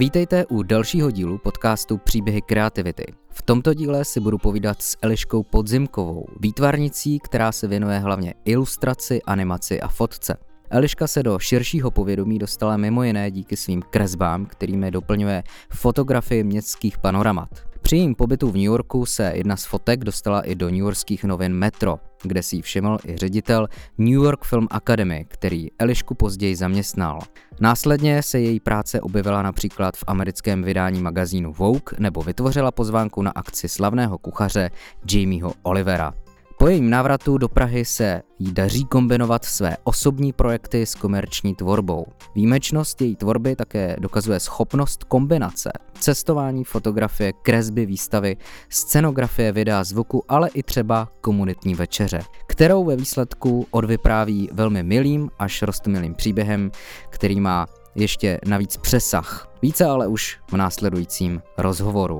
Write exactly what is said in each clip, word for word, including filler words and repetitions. Vítejte u dalšího dílu podcastu Příběhy kreativity. V tomto díle si budu povídat s Eliškou Podzimkovou, výtvarnicí, která se věnuje hlavně ilustraci, animaci a fotce. Eliška se do širšího povědomí dostala mimo jiné díky svým kresbám, kterými doplňuje fotografii městských panoramat. Při jejím pobytu v New Yorku se jedna z fotek dostala i do newyorských novin Metro, kde si ji všiml i ředitel New York Film Academy, který Elišku později zaměstnal. Následně se její práce objevila například v americkém vydání magazínu Vogue nebo vytvořila pozvánku na akci slavného kuchaře Jamieho Olivera. Po jejím návratu do Prahy se jí daří kombinovat své osobní projekty s komerční tvorbou. Výjimečnost její tvorby také dokazuje schopnost kombinace cestování, fotografie, kresby, výstavy, scenografie, videa, zvuku, ale i třeba komunitní večeře, kterou ve výsledku odvypráví velmi milým až roztomilým příběhem, který má ještě navíc přesah. Více ale už v následujícím rozhovoru.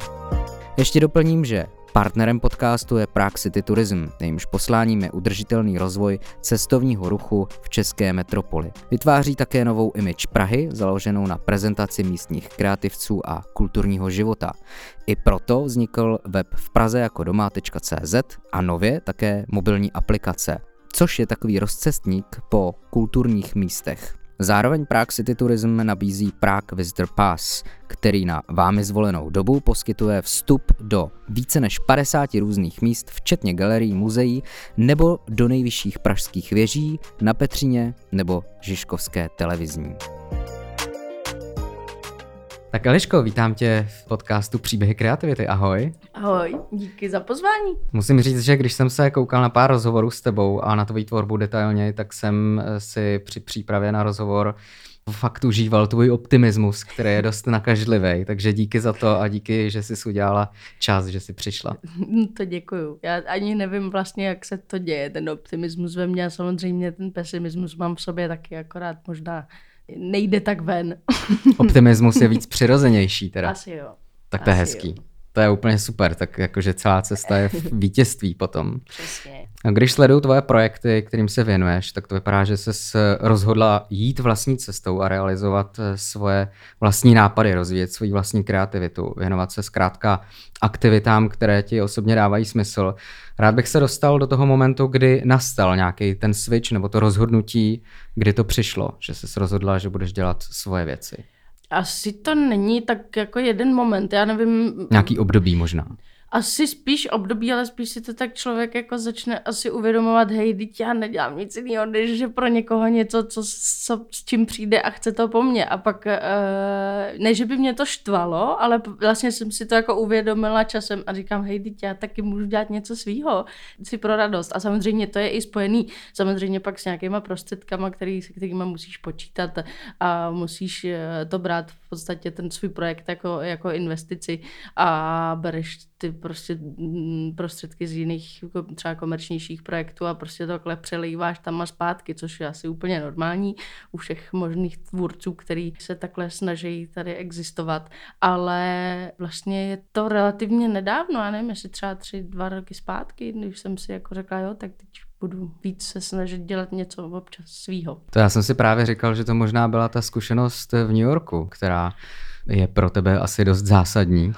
Ještě doplním, že partnerem podcastu je Prague City Tourism, jejímž posláním je udržitelný rozvoj cestovního ruchu v české metropoli. Vytváří také novou image Prahy, založenou na prezentaci místních kreativců a kulturního života. I proto vznikl web v Praze jako doma tečka cé zet a nově také mobilní aplikace, což je takový rozcestník po kulturních místech. Zároveň Prague City Tourism nabízí Prague Visitor Pass, který na vámi zvolenou dobu poskytuje vstup do více než padesáti různých míst, včetně galerií, muzeí nebo do nejvyšších pražských věží na Petříně nebo Žižkovské televizní. Tak Eliško, vítám tě v podcastu Příběhy kreativity, ahoj. Ahoj, díky za pozvání. Musím říct, že když jsem se koukal na pár rozhovorů s tebou a na tvoji tvorbu detailně, tak jsem si při přípravě na rozhovor fakt užíval tvůj optimismus, který je dost nakažlivý, takže díky za to a díky, že jsi udělala čas, že jsi přišla. To děkuju. Já ani nevím vlastně, jak se to děje, ten optimismus ve mně a samozřejmě ten pesimismus mám v sobě taky, akorát možná nejde tak ven. Optimismus je víc přirozenější teda. Asi jo. Tak to Asi je hezký. Jo. To je úplně super, tak jakože celá cesta je v vítězství potom. Přesně. A když sleduju tvoje projekty, kterým se věnuješ, tak to vypadá, že ses rozhodla jít vlastní cestou a realizovat svoje vlastní nápady, rozvíjet svou vlastní kreativitu, věnovat se zkrátka aktivitám, které ti osobně dávají smysl. Rád bych se dostal do toho momentu, kdy nastal nějaký ten switch nebo to rozhodnutí, kdy to přišlo, že ses rozhodla, že budeš dělat svoje věci. Asi to není tak jako jeden moment, já nevím. Nějaký období možná. Asi spíš období, ale spíš si to tak člověk jako začne asi uvědomovat, hej, teď já nedělám nic jiného, než že pro někoho něco, co, co s čím přijde a chce to po mně. A pak, ne, že by mě to štvalo, ale vlastně jsem si to jako uvědomila časem a říkám, hej, teď já taky můžu dělat něco svýho, si pro radost. A samozřejmě to je i spojený, samozřejmě pak s nějakýma prostředkama, který, se kterýma musíš počítat a musíš to brát v podstatě ten svůj projekt jako, jako investici a bereš ty prostě prostředky z jiných třeba komerčnějších projektů a prostě tohle přelejváš tam a zpátky, což je asi úplně normální u všech možných tvůrců, který se takhle snaží tady existovat, ale vlastně je to relativně nedávno, já nevím, jestli třeba tři, dva roky zpátky, když jsem si jako řekla, jo, tak teď budu víc se snažit dělat něco občas svýho. To já jsem si právě říkal, že to možná byla ta zkušenost v New Yorku, která je pro tebe asi dost zásadní.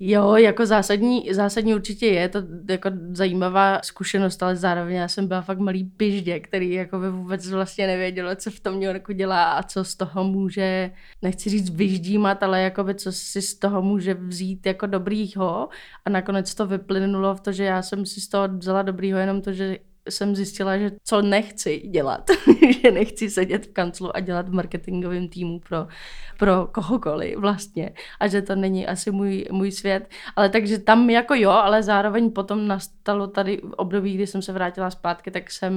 Jo, jako zásadní, zásadní určitě je to jako zajímavá zkušenost, ale zároveň já jsem byla fakt malý piždě, který jako by vůbec vlastně nevědělo, co v tom New Yorku dělá a co z toho může, nechci říct vyždímat, ale jako by co si z toho může vzít jako dobrýho a nakonec to vyplynulo v to, že já jsem si z toho vzala dobrýho jenom to, že jsem zjistila, že co nechci dělat, že nechci sedět v kanclu a dělat v marketingovém týmu pro, pro kohokoliv vlastně a že to není asi můj, můj svět, ale takže tam jako jo, ale zároveň potom nastalo tady období, kdy jsem se vrátila zpátky, tak jsem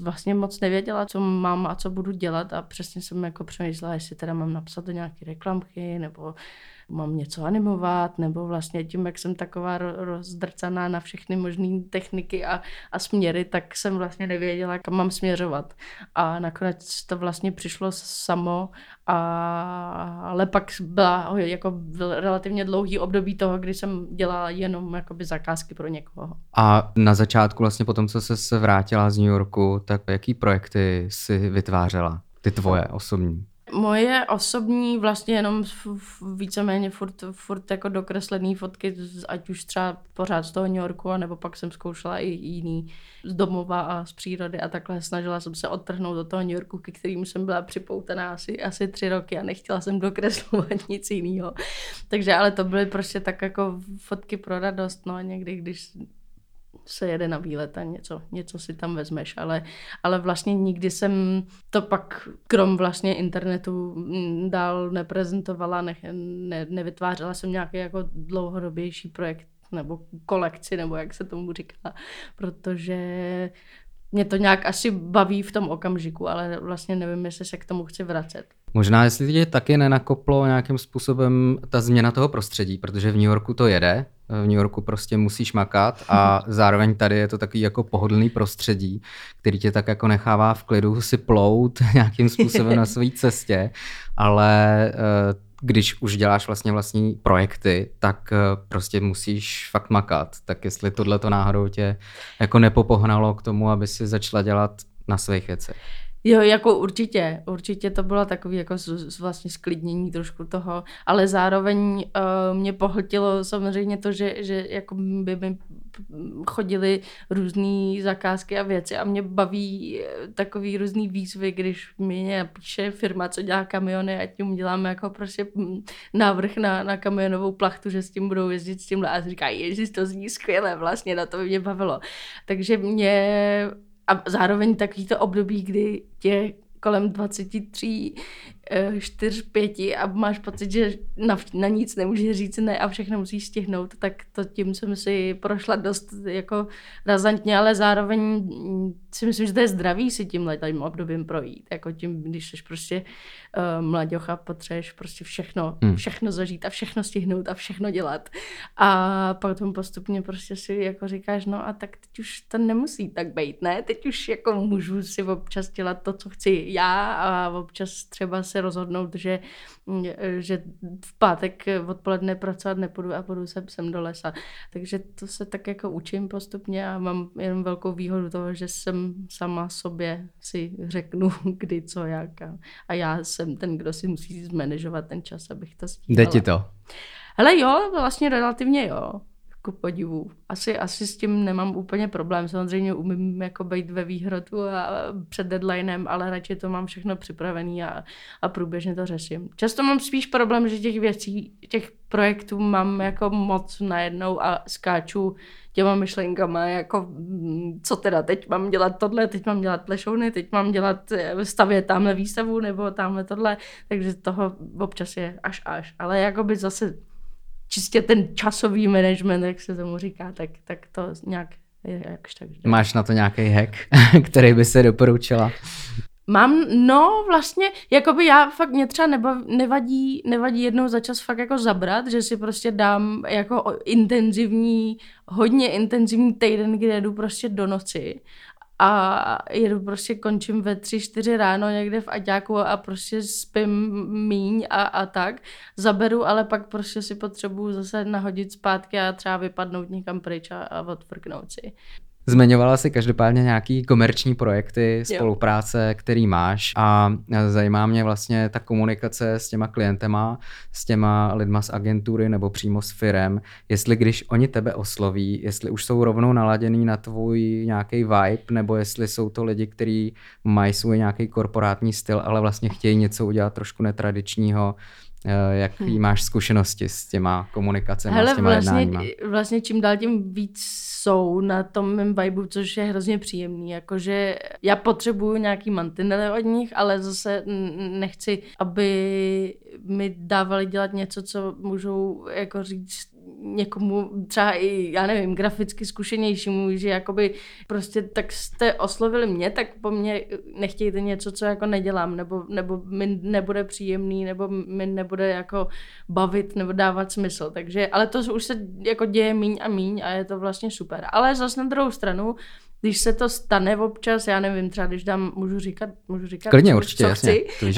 vlastně moc nevěděla, co mám a co budu dělat a přesně jsem jako přemýšlela, jestli teda mám napsat do nějaké reklamky nebo mám něco animovat, nebo vlastně tím, jak jsem taková rozdrcaná na všechny možné techniky a, a směry, tak jsem vlastně nevěděla, kam mám směřovat. A nakonec to vlastně přišlo samo, a, ale pak byla jako relativně dlouhý období toho, kdy jsem dělala jenom jakoby zakázky pro někoho. A na začátku vlastně potom, co se vrátila z New Yorku, tak jaký projekty si vytvářela, ty tvoje osobní? moje osobní vlastně jenom víceméně furt, furt jako dokreslený fotky, ať už třeba pořád z toho New Yorku, anebo pak jsem zkoušela i jiný z domova a z přírody a takhle. Snažila jsem se odtrhnout do toho New Yorku, ke kterému jsem byla připoutaná asi, asi tři roky a nechtěla jsem dokreslovat nic jiného. Takže ale to byly prostě tak jako fotky pro radost, no někdy, když se jede na výlet a něco, něco si tam vezmeš, ale, ale vlastně nikdy jsem to pak krom vlastně internetu dál neprezentovala, ne, ne, nevytvářela jsem nějaký jako dlouhodobější projekt nebo kolekci, nebo jak se tomu říká, protože mě to nějak asi baví v tom okamžiku, ale vlastně nevím, jestli se k tomu chci vracet. Možná, jestli tě taky nenakoplo nějakým způsobem ta změna toho prostředí, protože v New Yorku to jede, v New Yorku prostě musíš makat a zároveň tady je to takový jako pohodlný prostředí, který tě tak jako nechává v klidu si plout nějakým způsobem na své cestě, ale když už děláš vlastně vlastní projekty, tak prostě musíš fakt makat. Tak jestli tohle to náhodou tě jako nepopohnalo k tomu, aby si začala dělat na svých věcech. Jo, jako určitě, určitě to bylo takový jako vlastně sklidnění trošku toho, ale zároveň uh, mě pohltilo samozřejmě to, že, že jako by mi chodily různé zakázky a věci a mě baví takový různý výzvy, když mi napíše firma, co dělá kamiony a tím děláme jako prostě návrh na, na kamionovou plachtu, že s tím budou jezdit s tímhle a říká, ježiš, to zní skvěle, vlastně na to by mě bavilo. Takže mě a zároveň takový to období, kdy tě kolem dvacet tři, čtyři, pět a máš pocit, že na, na nic nemůžeš říct ne a všechno musíš stihnout, tak to tím jsem si prošla dost jako razantně, ale zároveň si myslím, že to je zdravý si tímhle tím obdobím projít, jako tím, když jsi prostě uh, mladěcha, potřebuješ prostě všechno, hmm. všechno zažít a všechno stihnout a všechno dělat a potom postupně prostě si jako říkáš, no a tak teď už to nemusí tak být, ne, teď už jako můžu si občas dělat to, co chci já a občas třeba se rozhodnout, že, že v pátek odpoledne pracovat nepůjdu a půjdu sem, sem do lesa. Takže to se tak jako učím postupně a mám jenom velkou výhodu toho, že jsem sama sobě si řeknu, kdy, co, jak a, a já jsem ten, kdo si musí zmanežovat ten čas, abych to stíhala. Jde ti to? Hele jo, vlastně relativně jo. Podivu. Asi, asi s tím nemám úplně problém. Samozřejmě umím jako být ve výhrotu a před deadlinem, ale radši to mám všechno připravené a, a průběžně to řeším. Často mám spíš problém, že těch věcí, těch projektů mám jako moc najednou a skáču těma myšlenkama, jako co teda, teď mám dělat tohle, teď mám dělat Plešouny, teď mám dělat stavět tamhle výstavu nebo tamhle tohle, takže toho občas je až až. Ale jakoby zase čistě ten časový management, jak se tomu říká, tak, tak to nějak jakž tak. Máš na to nějaký hack, který by se doporučila? Mám, no vlastně, jakoby já fakt mě třeba nebav, nevadí, nevadí jednou za čas fakt jako zabrat, že si prostě dám jako intenzivní, hodně intenzivní týden, kde jdu prostě do noci. A jedu prostě, končím ve tři, čtyři ráno někde v aťáku a prostě spím míň a, a tak. Zaberu, ale pak prostě si potřebuju zase nahodit zpátky a třeba vypadnout někam pryč a, a odprknout si. Zmiňovala jsi každopádně nějaký komerční projekty, spolupráce, který máš a zajímá mě vlastně ta komunikace s těma klientema, s těma lidma z agentury nebo přímo s firem, jestli když oni tebe osloví, jestli už jsou rovnou naladěný na tvůj nějaký vibe, nebo jestli jsou to lidi, kteří mají svůj nějaký korporátní styl, ale vlastně chtějí něco udělat trošku netradičního. Jaký máš zkušenosti s těma komunikacemi, hele, s těma vlastně, jednáníma? Vlastně čím dál tím víc jsou na tom mém vibe, což je hrozně příjemný. Jakože já potřebuju nějaký mantinely od nich, ale zase nechci, aby mi dávali dělat něco, co můžou jako říct někomu třeba i, já nevím, graficky zkušenějšímu, že jakoby prostě tak jste oslovili mě, tak po mně nechtějte něco, co jako nedělám, nebo, nebo mi nebude příjemný, nebo mi nebude jako bavit, nebo dávat smysl, takže, ale to už se jako děje míň a míň a je to vlastně super, ale zase na druhou stranu, Když se to stane občas, já nevím, třeba když dám, můžu říkat, můžu říkat, klidně, co, určitě, co jasně, chci.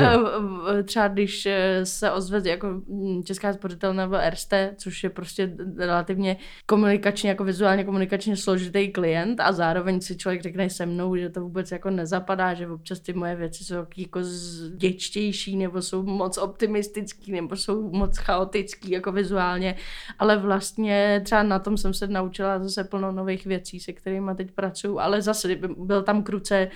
Třeba když se ozve jako Česká spořitelna nebo ERSTE, což je prostě relativně komunikačně, jako vizuálně komunikačně složitý klient a zároveň si člověk řekne se mnou, že to vůbec jako nezapadá, že občas ty moje věci jsou jako děčtější nebo jsou moc optimistický nebo jsou moc chaotický jako vizuálně, ale vlastně třeba na tom jsem se naučila zase plno nových věcí, se kterými teď pracuju. Ale zase byl tam kruce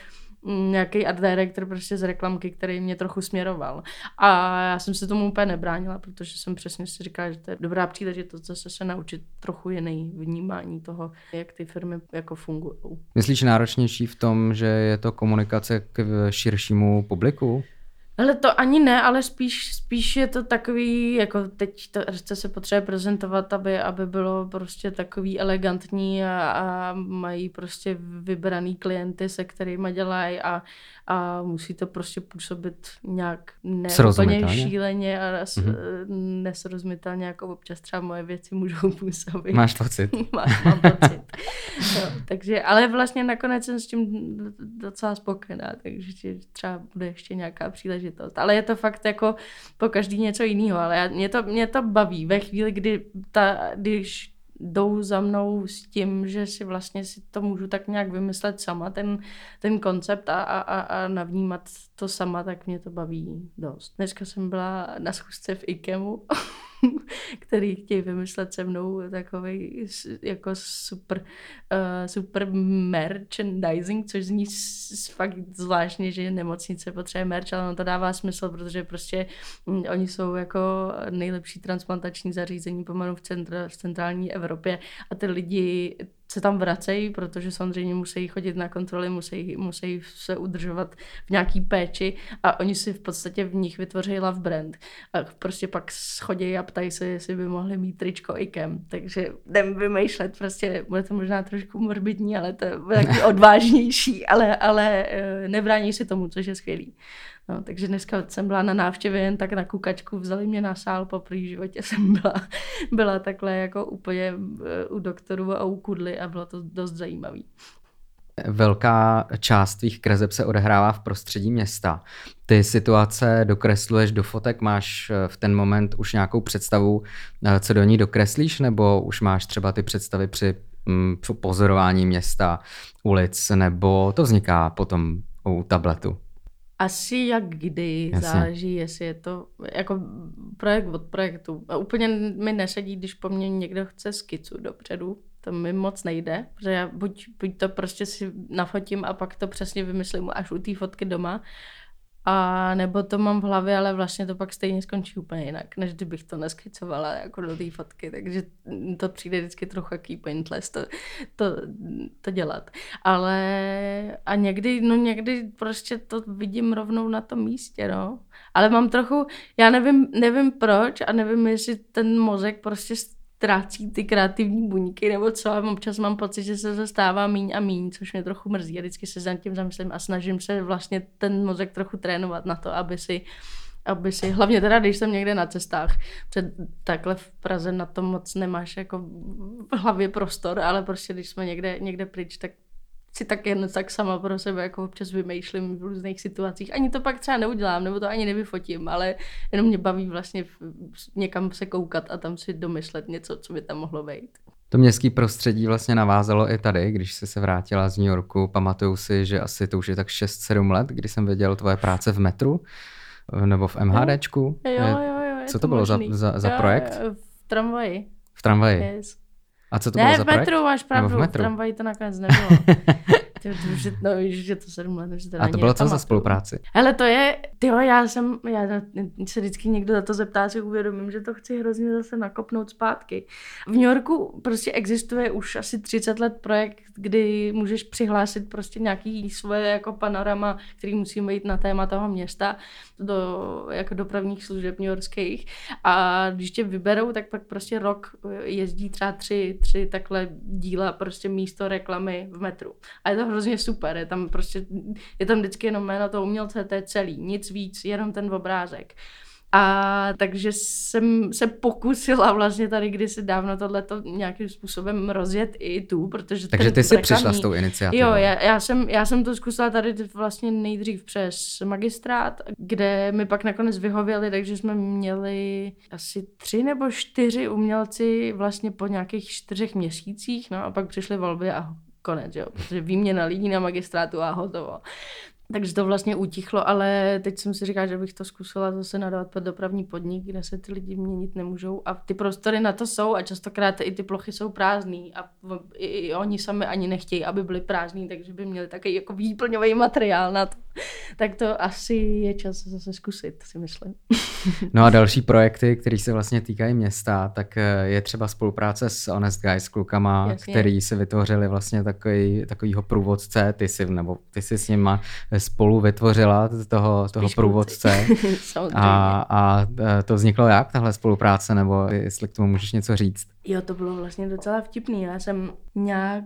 nějaký art director prostě z reklamky, který mě trochu směroval. A já jsem se tomu úplně nebránila, protože jsem přesně si říkala, že to je dobrá příležitost zase se naučit trochu jiný vnímání toho, jak ty firmy jako fungují. Myslíš náročnější v tom, že je to komunikace k širšímu publiku? Ale to ani ne, ale spíš, spíš je to takový, jako teď to ERSTE se potřebuje prezentovat, aby, aby bylo prostě takový elegantní a, a mají prostě vybraný klienty, se kterými dělají a, a musí to prostě působit nějak neúplně šíleně a mm-hmm. nesrozumitelně, jako občas třeba moje věci můžou působit. Máš pocit. Máš, mám pocit. No, takže, ale vlastně nakonec jsem s tím docela spokojená, takže třeba bude ještě nějaká příležitost. Ale je to fakt jako po každý něco jiného, ale já, mě, to, mě to baví ve chvíli, kdy ta, když jdou za mnou s tím, že si vlastně si to můžu tak nějak vymyslet sama, ten, ten koncept a, a, a navnímat to sama, tak mě to baví dost. Dneska jsem byla na schůzce v IKEMu, který chtějí vymyslet se mnou takový jako super, uh, super merchandising, což zní fakt zvláštně, že nemocnice potřebuje merch, ale ono to dává smysl, protože prostě mm, oni jsou jako nejlepší transplantační zařízení pomalu v, centra, v centrální Evropě a ty lidi se tam vracejí, protože samozřejmě musí chodit na kontroly, musí, musí se udržovat v nějaký péči a oni si v podstatě v nich vytvoří love brand. A prostě pak schodí a ptají se, jestli by mohli mít tričko IKEM. Takže jdem vymýšlet, prostě bude to možná trošku morbidní, ale to bude taky odvážnější, ale, ale nebrání si tomu, což je skvělý. No, takže dneska jsem byla na návštěvě jen tak na kukačku, vzali mě na sál, poprvé v životě jsem byla, byla takhle jako úplně u doktorů a u kudly a bylo to dost zajímavý. Velká část tvých kreseb se odehrává v prostředí města. Ty situace dokresluješ do fotek, máš v ten moment už nějakou představu, co do ní dokreslíš, nebo už máš třeba ty představy při mm, pozorování města, ulic, nebo to vzniká potom u tabletu? Asi jak kdy, jasně. Záleží, jestli je to jako projekt od projektu. A úplně mi nesedí, když po mně někdo chce skicu dopředu, to mi moc nejde, protože já buď, buď to prostě si nafotím a pak to přesně vymyslím až u té fotky doma, a nebo to mám v hlavě, ale vlastně to pak stejně skončí úplně jinak, než kdybych to neskicovala jako do té fotky, takže to přijde vždycky trochu jaký pointless to, to, to dělat. Ale a někdy, no někdy prostě to vidím rovnou na tom místě, no. Ale mám trochu, já nevím, nevím proč a nevím, jestli ten mozek prostě ztrácí ty kreativní buňky nebo co, a občas mám pocit, že se to stává míň a míň, což mě trochu mrzí. A vždycky se za tím zamyslím a snažím se vlastně ten mozek trochu trénovat na to, aby si, aby si hlavně teda, když jsem někde na cestách, před, takhle v Praze na to moc nemáš jako v hlavě prostor, ale prostě když jsme někde, někde pryč, tak si tak jen tak sama pro sebe jako občas vymýšlím v různých situacích. Ani to pak třeba neudělám, nebo to ani nevyfotím, ale jenom mě baví vlastně někam se koukat a tam si domyslet něco, co by tam mohlo být. To městské prostředí vlastně navázalo i tady, když jsi se vrátila z New Yorku. Pamatuju si, že asi to už je tak šest sedm let, kdy jsem viděl tvoje práce v Metru nebo v MHDčku. Jo, jo, jo, je co to, to bylo za, za, za jo, projekt? Jo, v tramvaji. V tramvaji. Yes. A co to ne, bylo za projekt? Ne, v metru, máš pravdu, v, v tramvaji to nakonec nebylo. No, je to sedm let. To a to bylo co za spolupráci? Hele, to je, tyjo, já jsem, já se vždycky někdo na to zeptá, si uvědomím, že to chci hrozně zase nakopnout zpátky. V New Yorku prostě existuje už asi třicet let projekt, kdy můžeš přihlásit prostě nějaký svoje jako panorama, který musí být na téma toho města, do jako dopravních služeb newyorských. A když tě vyberou, tak pak prostě rok jezdí třeba tři, tři takhle díla prostě místo reklamy v metru. A je to hrozně super, je tam prostě, je tam vždycky jenom jméno toho umělce, to je celý, nic víc, jenom ten obrázek. A takže jsem se pokusila vlastně tady kdysi dávno tohleto nějakým způsobem rozjet i tu, protože... Takže ty jsi reklamní... přišla s tou iniciativou. Jo, já, já, jsem, já jsem to zkusila tady vlastně nejdřív přes magistrát, kde mi pak nakonec vyhověli, takže jsme měli asi tři nebo čtyři umělci vlastně po nějakých čtyřech měsících, no a pak přišly volby a konec, jo, protože výměna lidí na magistrátu a hotovo. Takže to vlastně utichlo, ale teď jsem si říkala, že bych to zkusila zase nadávat pod dopravní podnik, kde se ty lidi měnit nemůžou a ty prostory na to jsou a častokrát i ty plochy jsou prázdný a i oni sami ani nechtějí, aby byly prázdný, takže by měli takový jako výplňový materiál na to. Tak to asi je čas zase zkusit, si myslím. No a další projekty, které se vlastně týkají města, tak je třeba spolupráce s Honest Guys, klukama, jasně, který si vytvořili vlastně takový, takovýho průvodce, ty jsi, nebo ty jsi s nima spolu vytvořila toho, toho průvodce. a, a to vzniklo jak, tahle spolupráce, nebo jestli k tomu můžeš něco říct? Jo, to bylo vlastně docela vtipný. Já jsem nějak,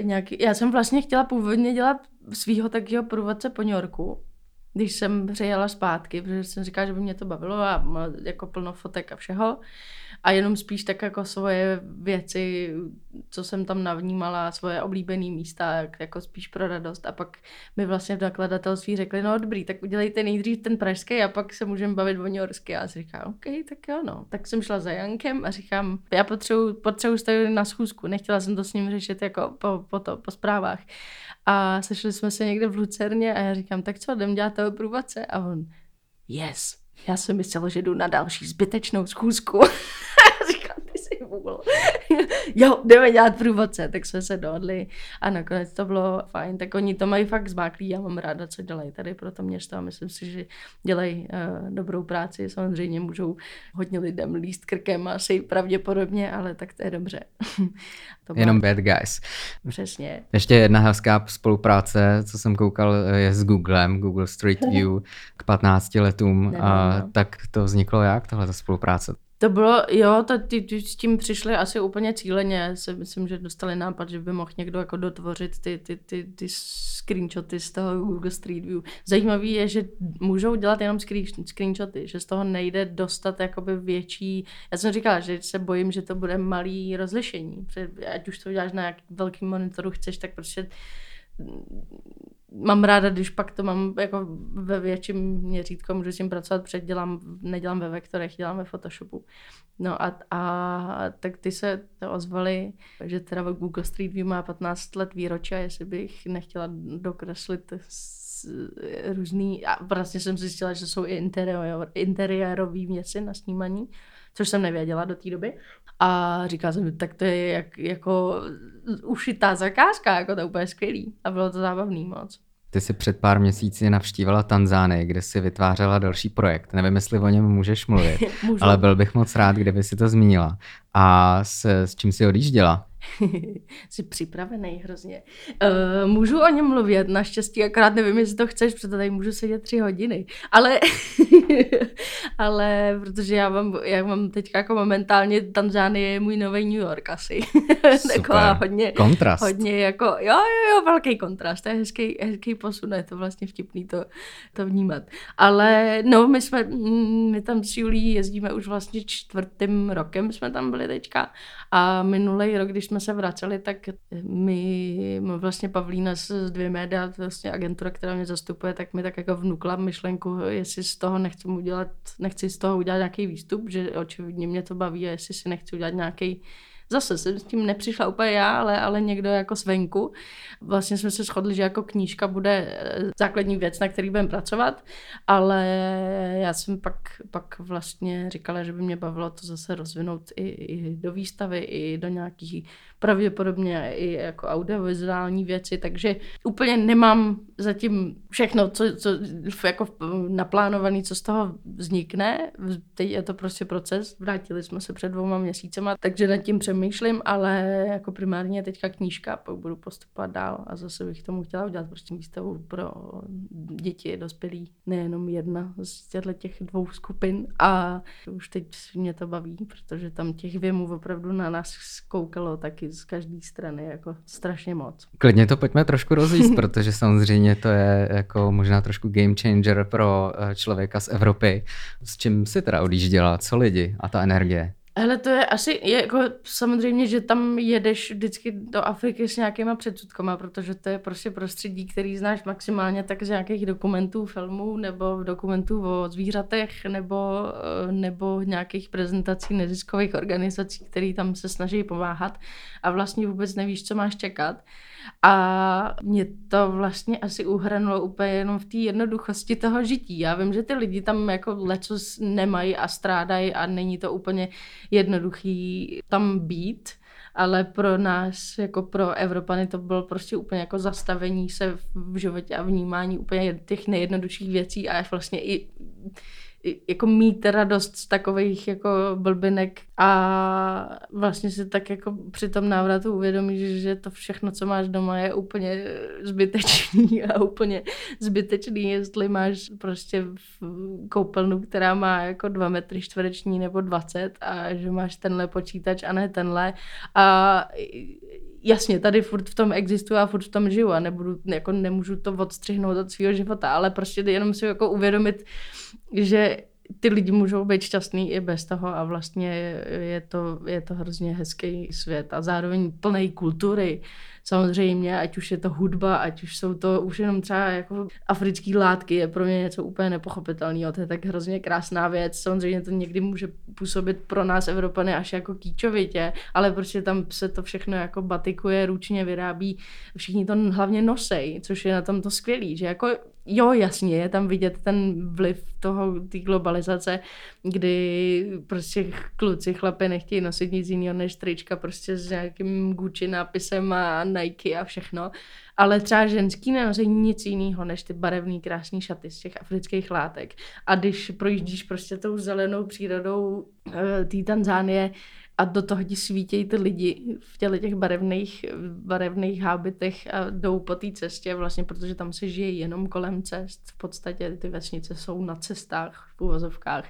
nějaký, já jsem vlastně chtěla původně dělat svýho takového průvodce po New Yorku, když jsem přejela zpátky, protože jsem říkala, že by mě to bavilo a jako plno fotek a všeho. A jenom spíš tak jako svoje věci, co jsem tam navnímala, svoje oblíbené místa, jako spíš pro radost. A pak mi vlastně v nakladatelství řekli, no dobrý, tak udělejte nejdřív ten pražský a pak se můžeme bavit o newyorský. A já si říkám, OK, tak jo, no. Tak jsem šla za Jankem a říkám, já potřebuji, potřebuji stavit na schůzku, nechtěla jsem to s ním řešit jako po, po, to, po zprávách. A sešli jsme se někde v Lucerně a já říkám, tak co, jdem dělat toho průvodce? A on, yes. Já jsem myslela, že jdu na další zbytečnou schůzku. Říkám, ty jsi vůl. Jo, jdeme dělat průvodce. Tak jsme se dohodli a nakonec to bylo fajn. Tak oni to mají fakt zmáklý. Já mám ráda, co dělají tady pro to město a myslím si, že dělají uh, dobrou práci. Samozřejmě můžou hodně lidem líst krkem asi pravděpodobně, ale tak to je dobře. To bylo... Jenom bad guys. Přesně. Ještě jedna hezká spolupráce, co jsem koukal, je s Googlem, Google Street View k patnácti letům. Nevím, a, no. Tak to vzniklo jak, tahle spolupráce? To bylo, jo, to, ty, ty s tím přišli asi úplně cíleně. Se, myslím, že dostali nápad, že by mohl někdo jako dotvořit ty, ty, ty, ty screenshoty z toho Google Street View. Zajímavý je, že můžou dělat jenom screenshoty, že z toho nejde dostat jakoby větší... Já jsem říkala, že se bojím, že to bude malý rozlišení. Ať už to uděláš na nějaký velký monitoru chceš, tak prostě... Mám ráda, když pak to mám jako ve větším měřítku, můžu s tím pracovat, předdělám, nedělám ve vektorech, dělám ve Photoshopu. No a, a tak ty se ozvali, že teda Google Street View má patnáct let výročí a jestli bych nechtěla dokreslit různý, a vlastně jsem zjistila, že jsou i interiér, interiérový věci na snímaní, což jsem nevěděla do té doby. A říkala jsem, tak to je jak, jako ušitá zakázka, jako to je úplně skvělý. A bylo to zábavný moc. Ty jsi před pár měsíci navštívila Tanzánii, kde jsi vytvářela další projekt. Nevím, jestli o něm můžeš mluvit, ale byl bych moc rád, kdyby si to zmínila. A s, s čím jsi odjížděla? Jsi připravený hrozně. Uh, můžu o něm mluvit, naštěstí akorát nevím, jestli to chceš, protože tady můžu sedět tři hodiny. Ale, ale protože já mám, já mám teď jako momentálně Tanzánie je můj nový New York asi. Super, hodně, kontrast. Hodně jako, jo, jo, jo, velký kontrast, to je hezký, hezký posun, je to vlastně vtipný to, to vnímat. Ale no, my jsme, my tam s Julí jezdíme už vlastně čtvrtým rokem, jsme tam byli teďka a minulý rok, když jsme se vraceli, tak mi vlastně Pavlína z dvě média, vlastně agentura, která mě zastupuje, tak mi tak jako vnukla myšlenku, jestli z toho nechci udělat, nechci z toho udělat nějaký výstup, že očividně mě to baví a jestli si nechci udělat nějaký, zase jsem s tím nepřišla úplně já, ale, ale někdo jako zvenku. Vlastně jsme se shodli, že jako knížka bude základní věc, na který budeme pracovat, ale já jsem pak, pak vlastně říkala, že by mě bavilo to zase rozvinout i, i do výstavy, i do nějakých pravděpodobně i jako audiovizuální věci, takže úplně nemám zatím všechno, co, co jako naplánovaný, co z toho vznikne. Teď je to prostě proces, vrátili jsme se před dvouma měsícema, takže nad tím přemýšlím. Myšlím, ale jako primárně teďka knížka, pak budu postupovat dál a zase bych tomu chtěla udělat prostě výstavu pro děti, dospělí, nejenom jedna z těch dvou skupin a už teď mě to baví, protože tam těch věmů opravdu na nás koukalo taky vždycky z každé strany jako strašně moc. Klidně to pojďme trošku rozjíst, protože samozřejmě to je jako možná trošku game changer pro člověka z Evropy. S čím si teda odjížděla, co lidi a ta energie? Ale to je asi je jako samozřejmě, že tam jedeš vždycky do Afriky s nějakýma předsudkama, protože to je prostě prostředí, který znáš maximálně tak z nějakých dokumentů, filmů nebo dokumentů o zvířatech nebo, nebo nějakých prezentací neziskových organizací, které tam se snaží pomáhat a vlastně vůbec nevíš, co máš čekat. A mě to vlastně asi uhranulo úplně jenom v té jednoduchosti toho žití. Já vím, že ty lidi tam jako lecos nemají a strádají a není to úplně jednoduchý tam být, ale pro nás, jako pro Evropany, to bylo prostě úplně jako zastavení se v životě a vnímání úplně těch nejjednodušších věcí a vlastně i jako mít radost z takových jako blbinek a vlastně si tak jako při tom návratu uvědomíš, že to všechno, co máš doma, je úplně zbytečný a úplně zbytečný, jestli máš prostě koupelnu, která má jako dva metry čtvereční nebo dvacet a že máš tenhle počítač a ne tenhle a jasně, tady furt v tom existuje a furt v tom žiju a nebudu, jako nemůžu to odstřihnout od svého života, ale prostě jenom si jako uvědomit, že ty lidi můžou být šťastný i bez toho a vlastně je to, je to hrozně hezký svět a zároveň plnej kultury. Samozřejmě, ať už je to hudba, ať už jsou to už jenom třeba jako africký látky, je pro mě něco úplně nepochopitelného, to je tak hrozně krásná věc. Samozřejmě to někdy může působit pro nás Evropany až jako kýčovitě, ale prostě tam se to všechno jako batikuje, ručně vyrábí, všichni to hlavně nosejí, což je na tom to skvělý, že jako jo, jasně, je tam vidět ten vliv toho, té globalizace, kdy prostě kluci, chlapy nechtějí nosit nic jiného než trička prostě s nějakým Gucci nápisem a Nike a všechno, ale třeba ženský nenosí nic jiného než ty barevný krásný šaty z těch afrických látek. A když projíždíš prostě tou zelenou přírodou té Tanzánie a do toho ti svítějí ty lidi v těle těch barevných, barevných hábitech a jdou po té cestě vlastně, protože tam se žije jenom kolem cest, v podstatě ty vesnice jsou na cestách v uvozovkách,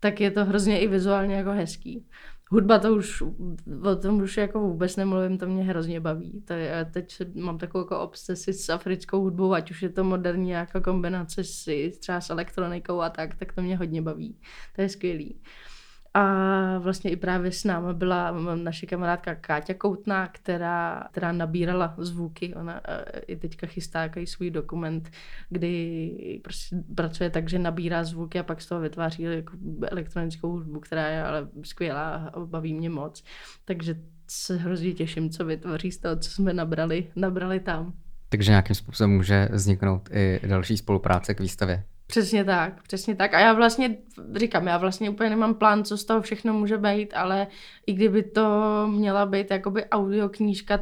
tak je to hrozně i vizuálně jako hezký. Hudba, to už, o tom už jako vůbec nemluvím, to mě hrozně baví. To je, teď mám takovou jako obsesi s africkou hudbou, ať už je to moderní nějaká kombinace s, třeba s elektronikou a tak, tak to mě hodně baví. To je skvělý. A vlastně i právě s náma byla naše kamarádka Káťa Koutná, která, která nabírala zvuky. Ona i teďka chystá jaký svůj dokument, kdy prostě pracuje tak, že nabírá zvuky a pak z toho vytváří jako elektronickou hudbu, která je ale skvělá a baví mě moc. Takže se hrozně těším, co vytvoří z toho, co jsme nabrali, nabrali tam. Takže nějakým způsobem může vzniknout i další spolupráce k výstavě. Přesně tak, přesně tak. A já vlastně říkám, já vlastně úplně nemám plán, co z toho všechno může být, ale i kdyby to měla být jakoby audioknížka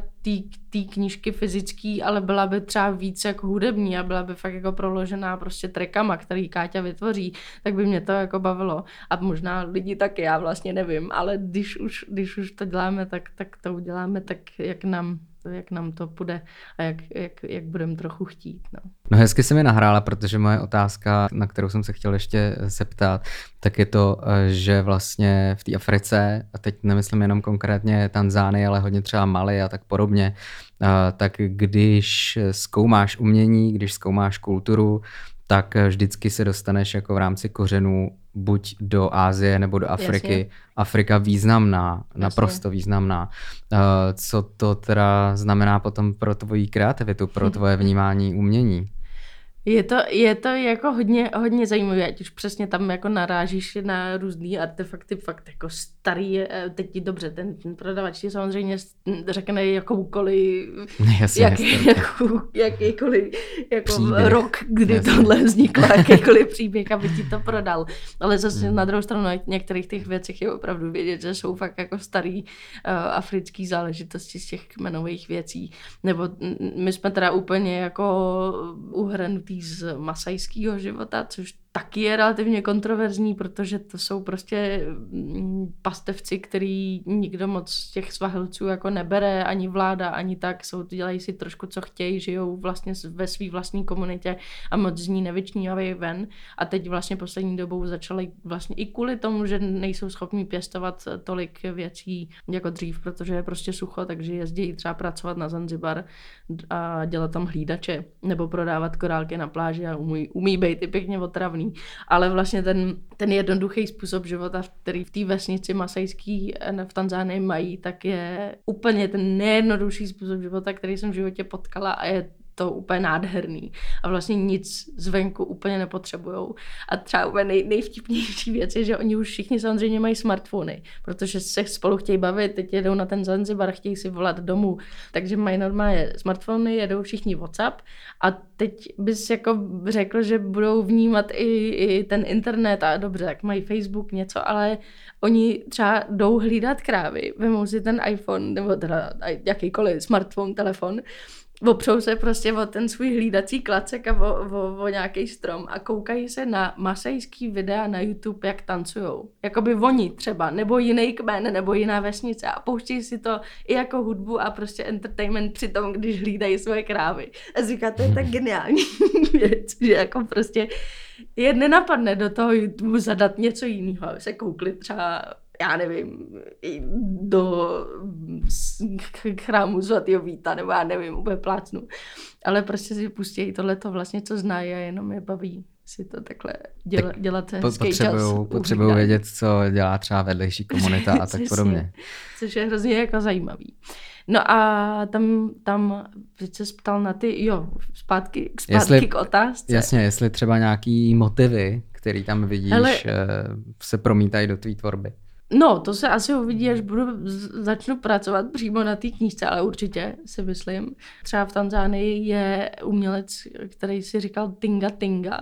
té knížky fyzický, ale byla by třeba víc jako hudební a byla by fakt jako proložená prostě trackama, který Káťa vytvoří, tak by mě to jako bavilo. A možná lidi taky, já vlastně nevím, ale když už, když už to děláme, tak, tak to uděláme tak, jak nám... jak nám to půjde a jak, jak, jak budeme trochu chtít. No. no hezky jsi mi nahrála, protože moje otázka, na kterou jsem se chtěla ještě zeptat, tak je to, že vlastně v té Africe, a teď nemyslím jenom konkrétně Tanzánii, ale hodně třeba Mali a tak podobně, tak když zkoumáš umění, když zkoumáš kulturu, tak vždycky se dostaneš jako v rámci kořenů buď do Asie nebo do Afriky. Jasně. Afrika významná, Jasně. naprosto významná. Co to teda znamená potom pro tvoji kreativitu, pro tvoje vnímání umění? Je to, je to jako hodně, hodně zajímavé, ať už přesně tam jako narážíš na různý artefakty, fakt jako starý, teď ti dobře, ten, ten prodavač ti samozřejmě řekne jakoukoliv, jasně, jak, jasně. Jakou, jakýkoliv jako rok, kdy jasně. tohle vzniklo, jakýkoliv příběh, aby ti to prodal. Ale zase hmm. na druhou stranu některých těch věcech je opravdu vědět, že jsou fakt jako starý uh, africký záležitosti z těch kmenových věcí. Nebo my jsme teda úplně jako uhranutí z masajského života, což taky je relativně kontroverzní, protože to jsou prostě pastevci, který nikdo moc těch svahilců jako nebere, ani vláda, ani tak, jsou, dělají si trošku co chtějí, žijou vlastně ve své vlastní komunitě a moc z ní nevyčnívají ven. A teď vlastně poslední dobou začaly vlastně i kvůli tomu, že nejsou schopni pěstovat tolik věcí jako dřív, protože je prostě sucho, takže jezdí třeba pracovat na Zanzibar a dělat tam hlídače nebo prodávat korálky na pláži a umí, umí být i pěkně otravný. Ale vlastně ten, ten jednoduchý způsob života, který v té vesnici masajský v Tanzánii mají, tak je úplně ten nejjednodušší způsob života, který jsem v životě potkala a je to úplně nádherný. A vlastně nic zvenku úplně nepotřebujou. A třeba úplně nej, nejvtipnější věc je, že oni už všichni samozřejmě mají smartfony, protože se spolu chtějí bavit, teď jedou na ten Zanzibar, chtějí si volat domů. Takže mají normálně smartfony, jedou všichni WhatsApp a teď bys jako řekl, že budou vnímat i, i ten internet a dobře, tak mají Facebook něco, ale oni třeba jdou hlídat krávy, vemou si ten iPhone nebo teda jakýkoliv smartphone, telefon, opřou se prostě o ten svůj hlídací klacek a o, o, o nějaký strom a koukají se na masajský videa na YouTube, jak tancujou. Jakoby oni třeba, nebo jiný kmen, nebo jiná vesnice a pouštějí si to i jako hudbu a prostě entertainment při tom, když hlídají svoje krávy. A říká, to je tak geniální věc, že jako prostě je nenapadne do toho YouTube zadat něco jiného, aby se koukli třeba já nevím, do chrámu svatého Víta, nebo já nevím, úplně plácnu. Ale prostě si pustí tohleto vlastně, co znají a jenom je baví si to takhle děla, tak dělat hezký čas. Potřebuju vědět, co dělá třeba vedlejší komunita a tak podobně. Což je hrozně jako zajímavý. No a tam, tam se ptal na ty, jo, zpátky, zpátky jestli, k otázce. Jasně, jestli třeba nějaký motivy, který tam vidíš, Hele, se promítají do tvý tvorby. No, to se asi uvidí, až budu, začnu pracovat přímo na té knížce, ale určitě si myslím. Třeba v Tanzánii je umělec, který si říkal Tinga Tinga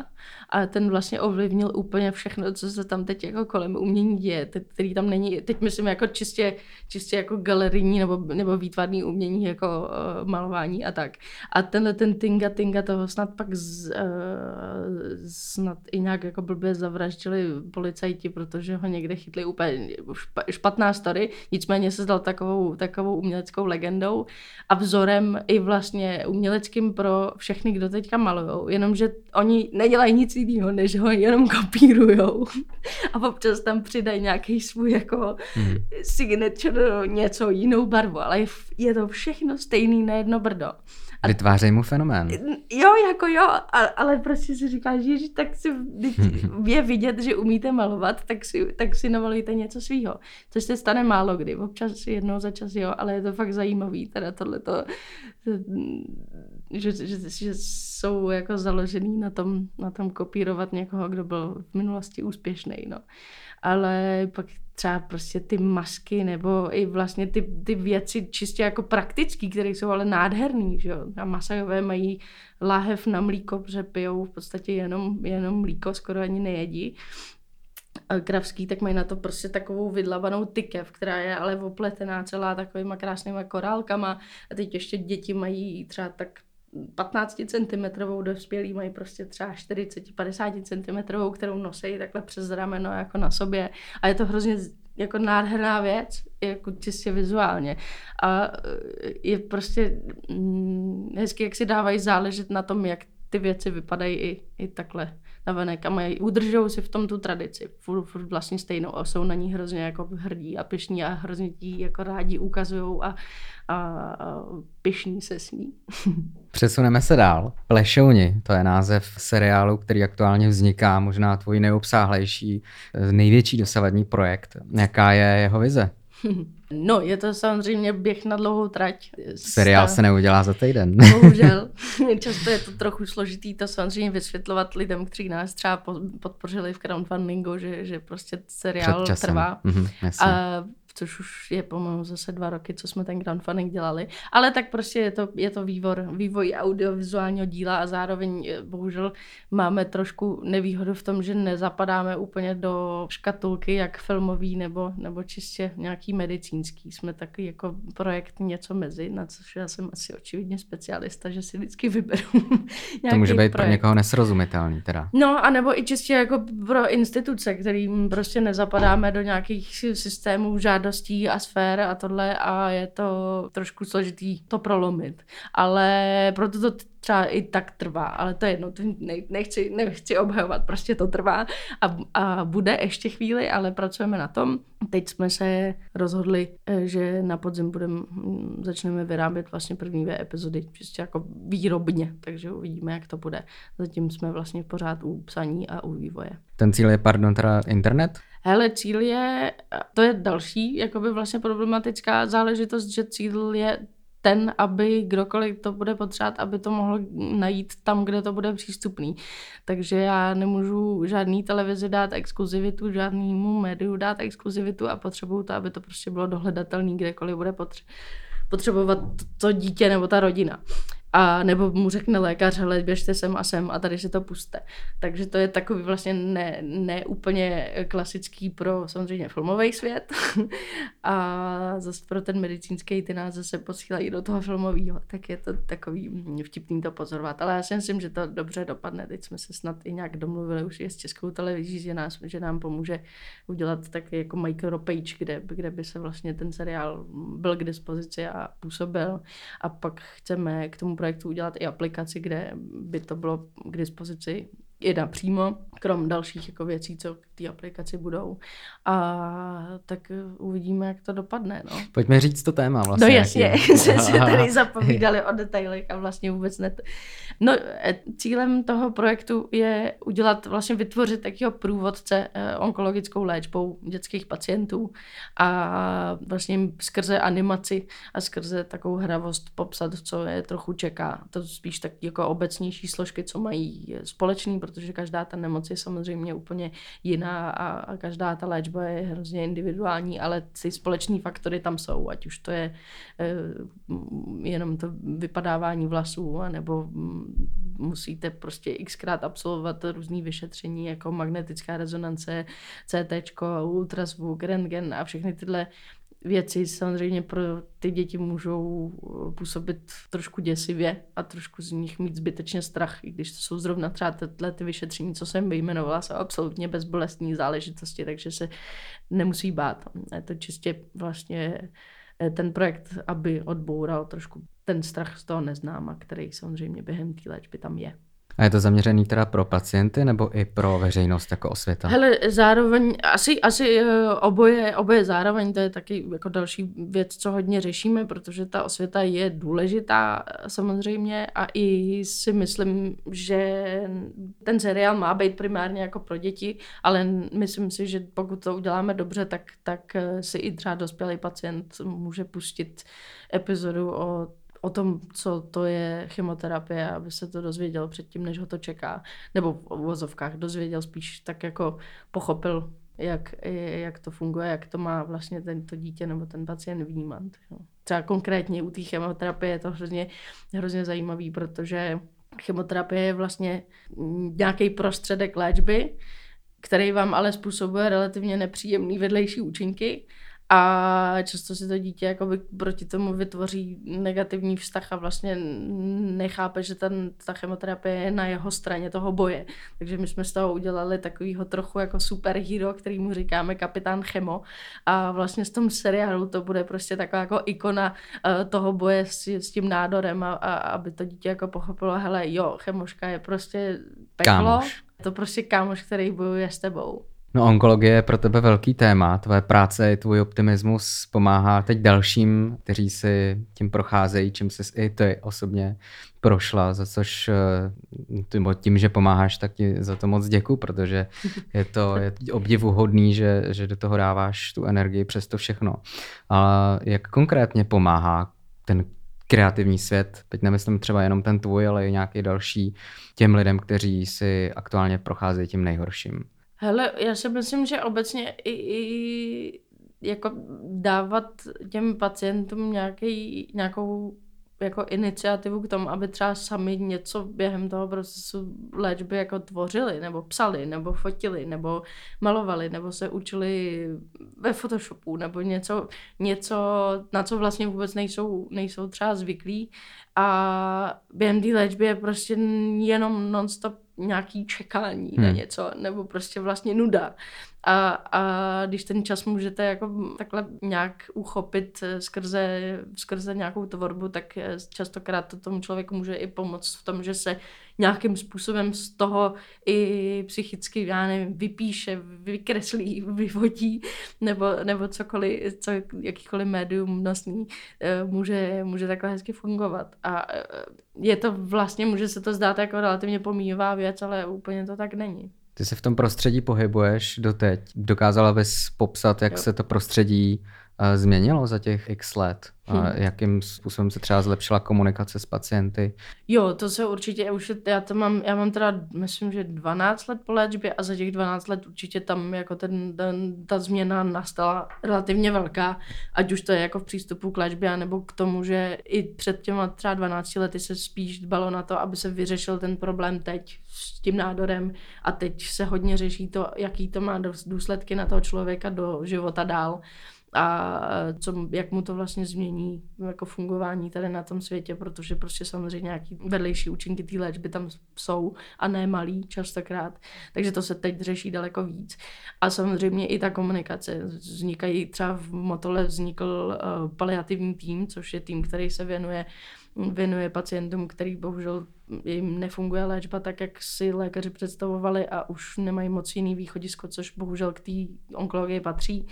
a ten vlastně ovlivnil úplně všechno, co se tam teď jako kolem umění děje, který tam není, teď myslím jako čistě, čistě jako galerijní nebo, nebo výtvarný umění, jako uh, malování a tak. A tenhle ten Tinga Tinga toho snad pak z, uh, snad i nějak jako blbě zavraždili policajti, protože ho někde chytli úplně špatná story, nicméně se stal takovou, takovou uměleckou legendou a vzorem i vlastně uměleckým pro všechny, kdo teďka malujou, jenomže oni nedělají nic jiného, než ho jenom kopírujou a občas tam přidají nějaký svůj jako hmm. signature, něco, jinou barvu, ale je, je to všechno stejný na jedno brdo. A vytvářejí mu fenomén. Jo, jako jo, a, ale prostě si říkáš, ježiš, tak si je vidět, že umíte malovat, tak si, tak si namalujte něco svýho. Což se stane málo kdy, občas jednou za čas, jo, ale je to fakt zajímavý, teda tohleto, že, že, že jsou jako založený na tom, na tom kopírovat někoho, kdo byl v minulosti úspěšnej, no. Ale pak třeba prostě ty masky nebo i vlastně ty, ty věci čistě jako praktický, které jsou ale nádherný, že jo. A Masajové mají láhev na mlíko, protože pijou v podstatě jenom, jenom mlíko, skoro ani nejedí. Kravský, tak mají na to prostě takovou vydlabanou tykev, která je ale opletená celá takovýma krásnýma korálkama a teď ještě děti mají třeba tak patnácticentimetrovou, dospělí mají prostě třeba čtyřicet až padesát centimetrů, kterou nosejí takhle přes rameno jako na sobě a je to hrozně jako nádherná věc, jako čistě vizuálně a je prostě hezky, jak si dávají záležet na tom, jak ty věci vypadají i, i takhle navenek a mají, udržou si v tom tu tradici, furt, furt vlastně stejnou a jsou na ní hrozně jako hrdí a pyšní a hrozně tí jako rádi ukazujou a, a, a pyšní se s ní. Přesuneme se dál. Plešouni, to je název seriálu, který aktuálně vzniká, možná tvůj nejobsáhlejší, největší dosavadní projekt. Jaká je jeho vize? No, je to samozřejmě běh na dlouhou trať. Seriál se neudělá za týden. Bohužel. Často je to trochu složitý to samozřejmě vysvětlovat lidem, kteří nás třeba podpořili v crowdfundingu, že, že prostě seriál trvá. Mm-hmm, a což už je pomalu zase dva roky, co jsme ten crowdfunding dělali. Ale tak prostě je to, je to vývor, vývoj audiovizuálního díla a zároveň bohužel máme trošku nevýhodu v tom, že nezapadáme úplně do škatulky, jak filmový nebo, nebo čistě nějaký medicínský. Jsme taky jako projekt něco mezi, na což já jsem asi očividně specialista, že si vždycky vyberu nějaký To může být projekt. Pro někoho nesrozumitelný teda. No, anebo i čistě jako pro instituce, kterým prostě nezapadáme do nějakých systémů žádostí a sfér a tohle a je to trošku složitý to prolomit. Ale proto to třeba i tak trvá, ale to je jedno, nechci, nechci obhajovat, prostě to trvá a, a bude ještě chvíli, ale pracujeme na tom. Teď jsme se rozhodli, že na podzim budem, začneme vyrábět vlastně první dvě epizody, čistě jako výrobně, takže uvidíme, jak to bude. Zatím jsme vlastně pořád u psaní a u vývoje. Ten cíl je, pardon, teda internet? Hele, cíl je, to je další, jakoby vlastně problematická záležitost, že cíl je ten, aby kdokoliv to bude potřebovat, aby to mohlo najít tam, kde to bude přístupný. Takže já nemůžu žádný televizi dát exkluzivitu, žádnému médiu dát exkluzivitu a potřebuju to, aby to prostě bylo dohledatelný, kdekoliv bude potře- potřebovat to dítě nebo ta rodina. A nebo mu řekne lékař, hele, běžte sem a sem a tady si to pusťte. Takže to je takový vlastně ne, ne úplně klasický pro samozřejmě filmový svět. A zase pro ten medicínský, ty nás zase posílají do toho filmového, tak je to takový vtipný to pozorovat. Ale já si myslím, že to dobře dopadne. Teď jsme se snad i nějak domluvili už i s Českou televizí, že, nás, že nám pomůže udělat taky jako micropage, kde, kde by se vlastně ten seriál byl k dispozici a působil. A pak chceme k tomu projektu udělat i aplikaci, kde by to bylo k dispozici i napřímo, krom dalších jako věcí, co k té aplikaci budou. A tak uvidíme, jak to dopadne. No. Pojďme říct to téma vlastně. No jasně, jsme se tady zapovídali o detailech a vlastně vůbec ne. No, cílem toho projektu je udělat, vlastně vytvořit takového průvodce onkologickou léčbou dětských pacientů a vlastně skrze animaci a skrze takovou hravost popsat, co je trochu čeká. To spíš tak jako obecnější složky, co mají společný, protože každá ta nemoc je samozřejmě úplně jiná a každá ta léčba je hrozně individuální, ale ty společní faktory tam jsou, ať už to je jenom to vypadávání vlasů, nebo musíte prostě xkrát absolvovat různý vyšetření, jako magnetická rezonance, C T čko, ultrazvuk, rentgen a všechny tyhle věci samozřejmě pro ty děti můžou působit trošku děsivě a trošku z nich mít zbytečně strach, i když to jsou zrovna třeba tyhle ty vyšetření, co jsem vyjmenovala, jsou absolutně bezbolestní záležitosti, takže se nemusí bát. Je to čistě vlastně ten projekt, aby odboural trošku ten strach z toho neznáma, který samozřejmě během té léčby tam je. A je to zaměřený teda pro pacienty nebo i pro veřejnost jako osvěta? Hele, zároveň, asi, asi oboje, oboje zároveň, to je taky jako další věc, co hodně řešíme, protože ta osvěta je důležitá samozřejmě a i si myslím, že ten seriál má být primárně jako pro děti, ale myslím si, že pokud to uděláme dobře, tak, tak si i třeba dospělý pacient může pustit epizodu o o tom, co to je chemoterapie, aby se to dozvěděl předtím, než ho to čeká. Nebo v uvozovkách dozvěděl, spíš tak jako pochopil, jak, jak to funguje, jak to má vlastně to dítě nebo ten pacient vnímat. Třeba konkrétně u té chemoterapie je to hrozně, hrozně zajímavý, protože chemoterapie je vlastně nějaký prostředek léčby, který vám ale způsobuje relativně nepříjemný vedlejší účinky, a často si to dítě jakoby proti tomu vytvoří negativní vztah a vlastně nechápe, že ten, ta chemoterapie je na jeho straně toho boje. Takže my jsme z toho udělali takovýho trochu jako superhero, který mu říkáme kapitán Chemo. A vlastně z tom seriálu to bude prostě taková jako ikona toho boje s, s tím nádorem a, a aby to dítě jako pochopilo, hele jo, chemoška je prostě peklo. Kámoš. Je to prostě kámoš, který bojuje s tebou. No, onkologie je pro tebe velký téma, tvoje práce i tvůj optimismus pomáhá teď dalším, kteří si tím procházejí, čím jsi i ty osobně prošla, za což tím, že pomáháš, tak ti za to moc děkuju, protože je to je obdivuhodný, že, že do toho dáváš tu energii přes to všechno. A jak konkrétně pomáhá ten kreativní svět, teď nemyslím třeba jenom ten tvůj, ale i nějaký další, těm lidem, kteří si aktuálně procházejí tím nejhorším? Hele, já si myslím, že obecně i, i jako dávat těm pacientům nějaký, nějakou jako iniciativu k tomu, aby třeba sami něco během toho procesu léčby jako tvořili, nebo psali, nebo fotili, nebo malovali, nebo se učili ve Photoshopu, nebo něco, něco na co vlastně vůbec nejsou, nejsou třeba zvyklí. A během té léčby je prostě jenom non-stop nějaký čekání hmm. na něco, nebo prostě vlastně nuda. A, a když ten čas můžete jako takhle nějak uchopit skrze, skrze nějakou tvorbu, tak častokrát to tomu člověku může i pomoct v tom, že se nějakým způsobem z toho i psychicky, já nevím, vypíše, vykreslí, vyvodí, nebo, nebo cokoliv, co, jakýkoliv médium nosný může, může takhle hezky fungovat. A je to vlastně, může se to zdát jako relativně pomíjivá věc, ale úplně to tak není. Ty se v tom prostředí pohybuješ doteď. Dokázala bys popsat, jak jo. se to prostředí uh, změnilo za těch x let? Hmm. A jakým způsobem se třeba zlepšila komunikace s pacienty? Jo, to se určitě už, já to mám, já mám teda, myslím, že dvanáct let po léčbě a za těch dvanáct let určitě tam jako ten, ten, ta změna nastala relativně velká, ať už to je jako v přístupu k léčbě, nebo k tomu, že i před těma třeba dvanácti lety se spíš dbalo na to, aby se vyřešil ten problém teď s tím nádorem a teď se hodně řeší to, jaký to má důsledky na toho člověka do života dál. A co, jak mu to vlastně změní jako fungování tady na tom světě, protože prostě samozřejmě nějaký vedlejší účinky té léčby tam jsou a ne malý častokrát, takže to se teď řeší daleko víc. A samozřejmě i ta komunikace. Vznikají, třeba v Motole vznikl uh, paliativní tým, což je tým, který se věnuje věnuje pacientům, který bohužel jim nefunguje léčba tak, jak si lékaři představovali a už nemají moc jiný východisko, což bohužel k té onkologii patří.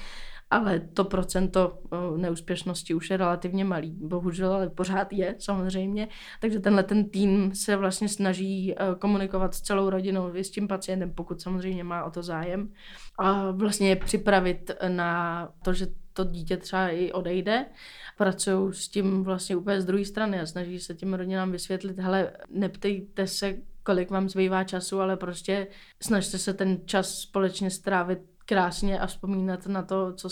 Ale to procento neúspěšnosti už je relativně malý, bohužel, ale pořád je samozřejmě. Takže tenhle ten tým se vlastně snaží komunikovat s celou rodinou i s tím pacientem, pokud samozřejmě má o to zájem. A vlastně je připravit na to, že to dítě třeba i odejde. Pracují s tím vlastně úplně z druhé strany a snaží se těm rodinám vysvětlit, hele, neptejte se, kolik vám zbývá času, ale prostě snažte se ten čas společně strávit krásně a vzpomínat na to, co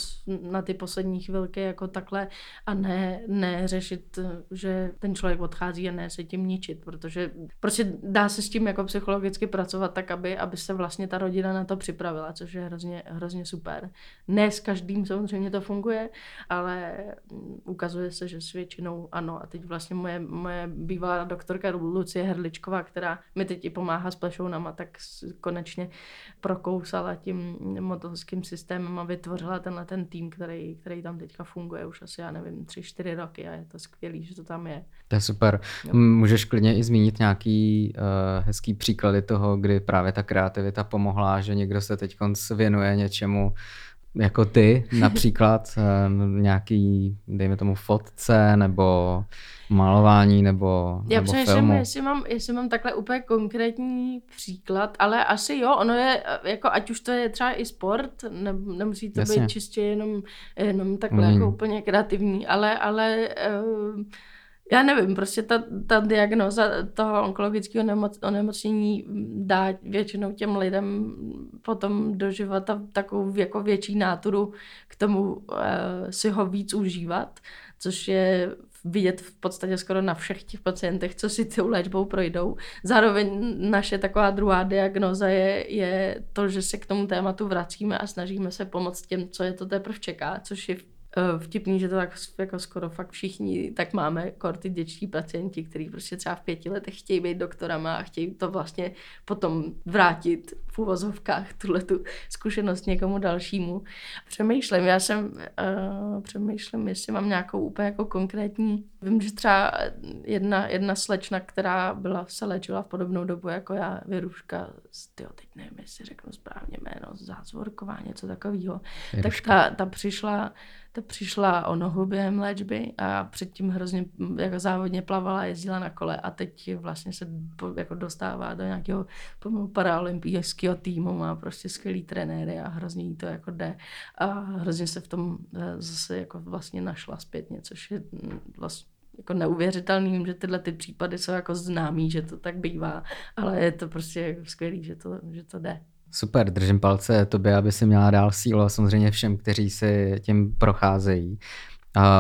na ty poslední chvilky jako takhle a ne, ne řešit, že ten člověk odchází a ne se tím ničit, protože prostě dá se s tím jako psychologicky pracovat tak, aby, aby se vlastně ta rodina na to připravila, což je hrozně, hrozně super. Ne s každým samozřejmě to funguje, ale ukazuje se, že s většinou ano. A teď vlastně moje, moje bývalá doktorka Lucie Herličková, která mi teď i pomáhá s Plešounama, tak konečně prokousala tím motolským systémem a vytvořila tenhle ten tým, který, který tam teďka funguje už asi, já nevím, tři, čtyři roky a je to skvělý, že to tam je. To je super. Jo. Můžeš klidně i zmínit nějaký uh, hezký příklady toho, kdy právě ta kreativita pomohla, že někdo se teď věnuje něčemu jako ty, například um, nějaký, dejme tomu, fotce nebo malování nebo, já nebo přemýšlím, filmu. Já jestli mám, jestli mám takhle úplně konkrétní příklad, ale asi jo, ono je, jako ať už to je třeba i sport, ne, nemusí to Jasně. být čistě jenom, jenom takhle mm. jako úplně kreativní, ale, ale uh, já nevím, prostě ta, ta diagnóza toho onkologického nemoc, onemocnění dá většinou těm lidem potom do života takovou jako větší náturu k tomu uh, si ho víc užívat, což je vidět v podstatě skoro na všech těch pacientech, co si tou léčbou projdou. Zároveň naše taková druhá diagnóza je, je to, že se k tomu tématu vracíme a snažíme se pomoct těm, co je to teprve čeká, což je vtipný, že to tak jako skoro fakt všichni tak máme, korty dětští pacienti, kteří prostě třeba v pěti letech chtějí být doktorama a chtějí to vlastně potom vrátit v uvozovkách tuhletu zkušenost někomu dalšímu. Přemýšlím, já jsem uh, přemýšlím, jestli mám nějakou úplně jako konkrétní. Vím, že třeba jedna, jedna slečna, která byla, se léčila v podobnou dobu jako já, Věruška, tyjo, teď nevím, jestli řeknu správně jméno, Zázvorková, něco takového. Tak ta, ta přišla Ta přišla o nohu během léčby a předtím hrozně jako závodně plavala, jezdila na kole a teď vlastně se jako dostává do nějakého paralympijského týmu, má prostě skvělý trenéry a hrozně jí to jako jde a hrozně se v tom zase jako vlastně našla zpětně, což je vlastně jako neuvěřitelný. Vím, že tyhle ty případy jsou jako známý, že to tak bývá, ale je to prostě skvělý, že to, že to jde. Super, držím palce tobě, aby si měla dál sílu a samozřejmě všem, kteří si tím procházejí.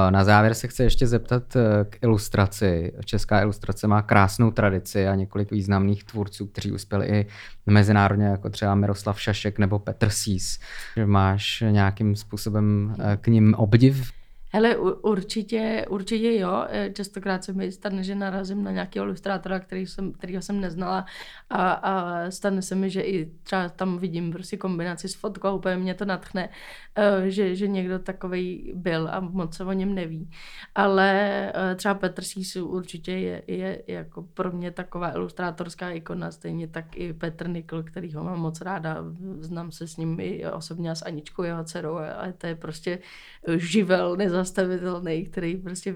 Na závěr se chci ještě zeptat k ilustraci. Česká ilustrace má krásnou tradici a několik významných tvůrců, kteří uspěli i mezinárodně, jako třeba Miroslav Šašek nebo Petr Sís. Máš nějakým způsobem k nim obdiv? Hele, určitě, určitě jo. Častokrát se mi stane, že narazím na nějakého ilustrátora, který jsem, kterýho jsem neznala a, a stane se mi, že i třeba tam vidím prostě kombinaci s fotkou, úplně mě to natchne, že, že někdo takovej byl a moc se o něm neví. Ale třeba Petr Sís určitě je, je jako pro mě taková ilustrátorská ikona, stejně tak i Petr Nikl, kterýho mám moc ráda. Znám se s ním i osobně a s Aničkou, jeho dcerou, ale to je prostě živel, nezastává. Zastavitelný, který prostě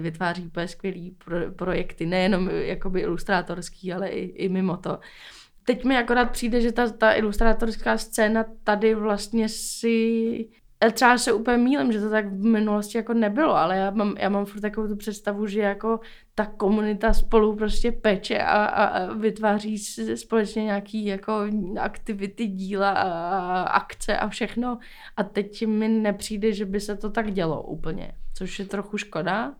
vytváří skvělý pro, projekty, nejenom jakoby ilustrátorský, ale i, i mimo to. Teď mi akorát přijde, že ta, ta ilustrátorská scéna tady vlastně si... Třeba se úplně mýlím, že to tak v minulosti jako nebylo, ale já mám, já mám furt takovou tu představu, že jako ta komunita spolu prostě peče a, a vytváří společně nějaký jako aktivity, díla a akce a všechno. A teď mi nepřijde, že by se to tak dělo úplně, což je trochu škoda.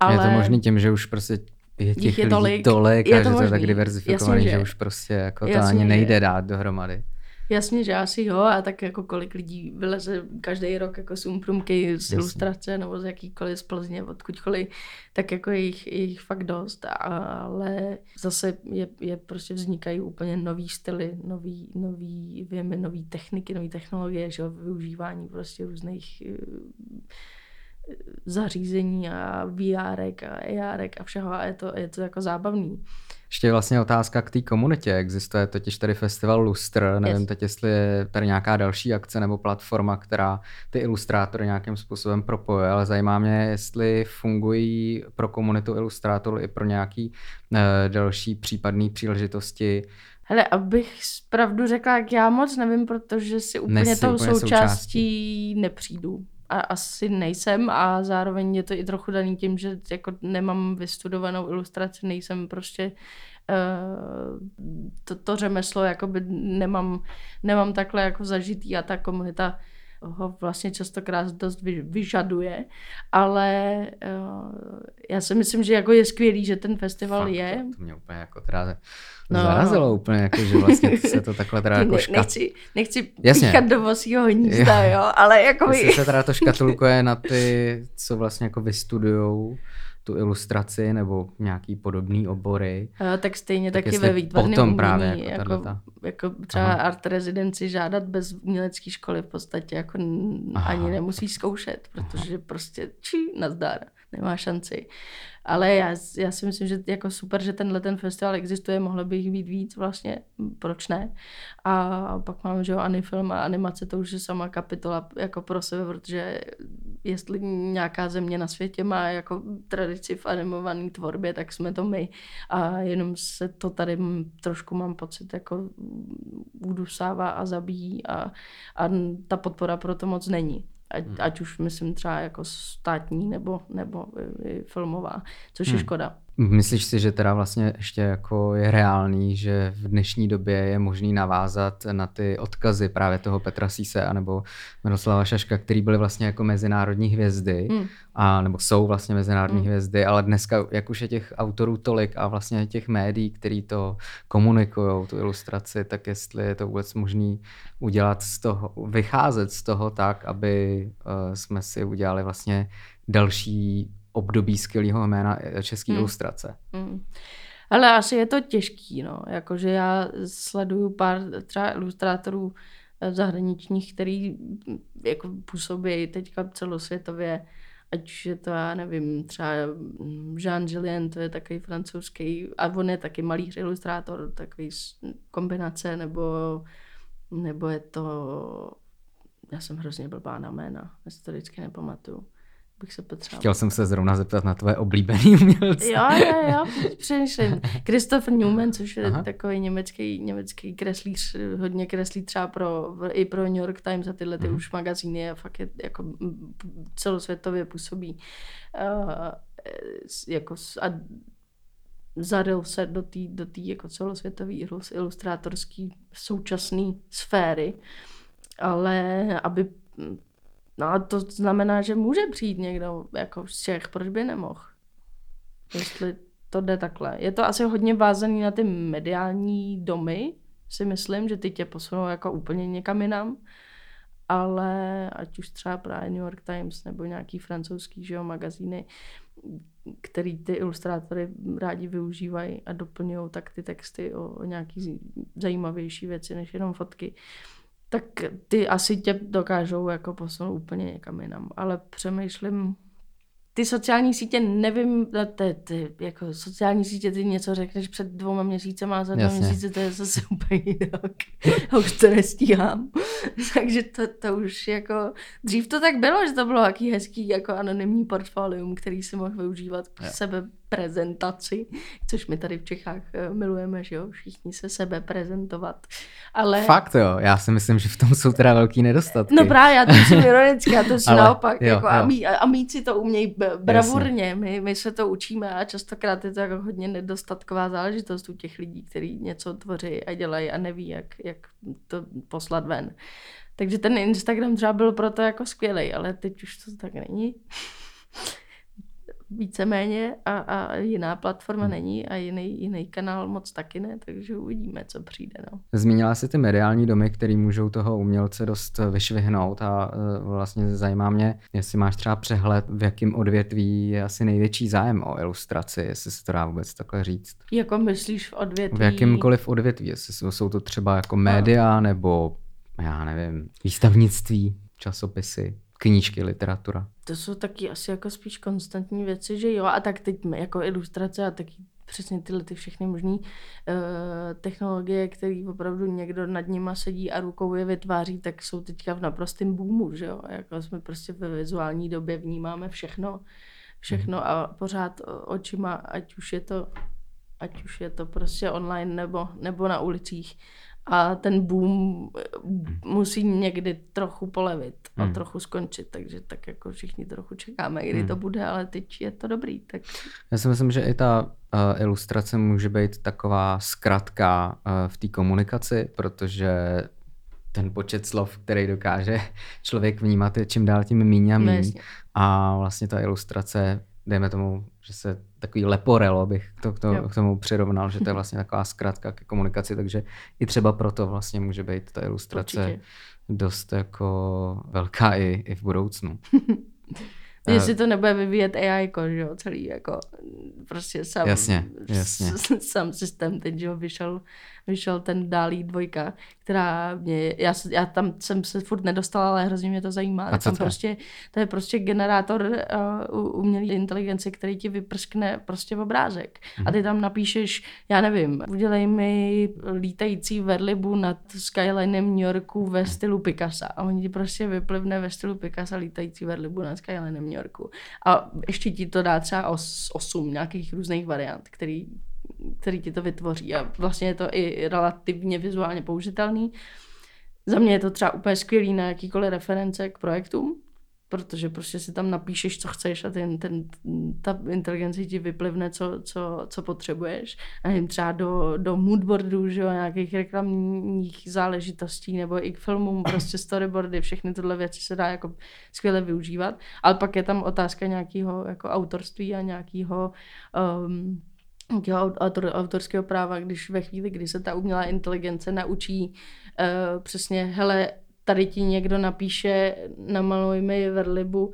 Ale... Je to možný tím, že už prostě je těch je tolik, lidí tolik a je to že možný. To je tak diverzifikovaný, že... že už prostě jako to ani nejde dát dohromady. Jasně, že asi jo, a tak jako kolik lidí vyleze každý rok jako z umprumky, z ilustrace nebo z jakýkoliv z Plzně, odkudkoliv, tak jako je jich, je jich fakt dost, ale zase je, je prostě vznikají úplně nový styly, nový, nový, víme, nový techniky, nový technologie, že jo, využívání prostě různých zařízení a vé érek a á érek a všeho a je to, je to jako zábavný. Ještě vlastně otázka k té komunitě. Existuje totiž tady festival Lustr, nevím yes. teď, jestli je tady nějaká další akce nebo platforma, která ty ilustrátory nějakým způsobem propoje, ale zajímá mě, jestli fungují pro komunitu ilustrátorů i pro nějaký uh, další případné příležitosti. Hele, abych pravdu řekla, jak já moc nevím, protože si úplně Nesi, tou úplně součástí, součástí nepřijdu. A asi nejsem a zároveň je to i trochu daný tím, že jako nemám vystudovanou ilustraci, nejsem prostě uh, to, to řemeslo jakoby nemám, nemám takhle jako zažitý a ta komunita ho vlastně častokrát dost vyžaduje, ale uh, já si myslím, že jako je skvělý, že ten festival Fakt, je. To, to mě úplně jako teda no, zarazilo no. úplně, jako, že vlastně se to takhle teda jako škat... Nechci, nechci píchat do vosího hnízda, jo. jo, ale jako... Jestli se teda to škatulkuje na ty, co vlastně jako vystudujou tu ilustraci nebo nějaký podobný obory. A tak stejně tak taky ve výtvarném umění, právě jako, jako, jako třeba Aha. art rezidenci žádat bez umělecké školy v podstatě jako Aha. ani nemusíš zkoušet, protože Aha. prostě čí, nazdar, nemá šanci. Ale já, já si myslím, že jako super, že tenhle ten festival existuje, mohlo by jich být víc vlastně, proč ne? A pak mám, že jo, Anifilm a animace, to už je sama kapitola jako pro sebe, protože jestli nějaká země na světě má jako tradici v animované tvorbě, tak jsme to my. A jenom se to tady trošku mám pocit jako udusává a zabíjí a, a ta podpora pro to moc není. Ať, ať už myslím třeba jako státní nebo, nebo filmová, což hmm. je škoda. Myslíš si, že teda vlastně ještě jako je reálný, že v dnešní době je možný navázat na ty odkazy právě toho Petra Síse anebo Miroslava Šaška, který byly vlastně jako mezinárodní hvězdy, hmm. a, nebo jsou vlastně mezinárodní hmm. hvězdy, ale dneska jak už je těch autorů tolik a vlastně těch médií, který to komunikujou, tu ilustraci, tak jestli je to vůbec možný udělat z toho, vycházet z toho tak, aby uh, jsme si udělali vlastně další období skvělého jména české hmm. ilustrace. Hmm. Ale asi je to těžký, no. Jakože já sleduju pár třeba ilustrátorů zahraničních, který jako působí teďka celosvětově, ať je to, já nevím, třeba Jean Gillian, to je takový francouzský, a on je taky malíř ilustrátor, takový kombinace, nebo, nebo je to, já jsem hrozně blbá na jména, já si to vždycky nepamatuju. Bych se Chtěl jsem se zrovna zeptat na tvoje oblíbený umělce. Jo, jo, jo, přemýšlím. Christopher Newman, což je Aha. takový německý, německý kreslíř, hodně kreslí třeba pro, i pro New York Times a tyhle ty mm. už magazíny a fakt je, jako celosvětově působí. Uh, jako, a zaril se do té do té jako celosvětové ilustrátorské současné sféry, ale aby, no a to znamená, že může přijít někdo jako z Čech, proč by nemohl, jestli to jde takhle. Je to asi hodně vázaný na ty mediální domy, si myslím, že ty tě posunou jako úplně někam jinam, ale ať už třeba právě New York Times nebo nějaký francouzský, že jo, magazíny, který ty ilustrátory rádi využívají a doplňují tak ty texty o, o nějaký zajímavější věci než jenom fotky, tak ty asi tě dokážou jako posunout úplně někam jinam. Ale přemýšlím, ty sociální sítě, nevím, ty, ty, jako sociální sítě, ty něco řekneš před dvouma měsícema a za dva měsíce to je zase úplně jinak. A už to nestíhám. Takže to, to už jako, dřív to tak bylo, že to bylo jaký hezký jako anonymní portfolium, který si mohl využívat k sebeprezentaci, což my tady v Čechách milujeme, že jo, všichni se sebe prezentovat. Ale... Fakt jo, já si myslím, že v tom jsou teda velký nedostatky. No právě, já to jsem ironická, to jsem naopak, jo, jako, jo. A, mí, a míci to umějí bravurně, my, my se to učíme a častokrát je to jako hodně nedostatková záležitost u těch lidí, kteří něco tvoří a dělají a neví, jak, jak to poslat ven. Takže ten Instagram třeba byl proto jako skvělej, ale teď už to tak není. Víceméně a, a jiná platforma hmm. není a jiný, jiný kanál moc taky ne, takže uvidíme, co přijde. No. Zmínila jsi ty mediální domy, které můžou toho umělce dost vyšvihnout a vlastně zajímá mě, jestli máš třeba přehled, v jakém odvětví je asi největší zájem o ilustraci, jestli se to dá vůbec takhle říct. Jako myslíš v odvětví? V jakýmkoliv odvětví, jestli jsou to třeba jako média nebo já nevím, výstavnictví, časopisy, knížky, literatura. To jsou taky asi jako spíš konstantní věci, že jo, a tak teď jako ilustrace a taky přesně tyhle ty všechny možné uh, technologie, které opravdu někdo nad nima sedí a rukou je vytváří, tak jsou teďka v naprostém boomu, že jo, jako jsme prostě ve vizuální době vnímáme všechno, všechno mm. a pořád očima, ať už je to, ať už je to prostě online nebo, nebo na ulicích. A ten boom musí někdy trochu polevit a hmm. trochu skončit, takže tak jako všichni trochu čekáme, kdy hmm. to bude, ale teď je to dobrý. Tak... Já si myslím, že i ta uh, ilustrace může být taková zkratka uh, v té komunikaci, protože ten počet slov, který dokáže člověk vnímat, je čím dál tím míň a míň. A vlastně ta ilustrace, dejme tomu, že se takový leporelo bych to k, to, k tomu přirovnal, že to je vlastně taková zkratka ke komunikaci, takže i třeba proto vlastně může být ta ilustrace určitě dost jako velká i, i v budoucnu. Jestli to nebude vyvíjet á í, že jo, celý jako prostě sám, jasně, jasně. sám systém, teď že jo, vyšel, vyšel ten dálí dvojka, která mě, já, já tam jsem se furt nedostala, ale hrozně mě to zajímá. A co tam to prostě, je? To je prostě generátor uh, umělé inteligence, který ti vyprskne prostě obrázek. Hmm. A ty tam napíšeš, já nevím, udělej mi lítající verlibu nad skylinem New Yorku ve stylu Picassa. A oni ti prostě vyplivne ve stylu Picassa lítající verlibu nad skylinem New Yorku. A ještě ti to dá třeba os, osm nějakých různých variant, který, který ti to vytvoří. A vlastně je to i relativně vizuálně použitelný. Za mě je to třeba úplně skvělý na jakýkoliv reference k projektům, protože prostě si tam napíšeš, co chceš a ten, ten, ta inteligence ti vyplivne, co, co, co potřebuješ. A nevím, třeba do, do moodboardů, že jo, nějakých reklamních záležitostí nebo i k filmům, prostě storyboardy, všechny tyhle věci se dá jako skvěle využívat. Ale pak je tam otázka nějakého jako autorství a nějakého... Um, Autor, autorského práva, když ve chvíli, kdy se ta umělá inteligence naučí uh, přesně, hele, tady ti někdo napíše, namaluj mi verlibu,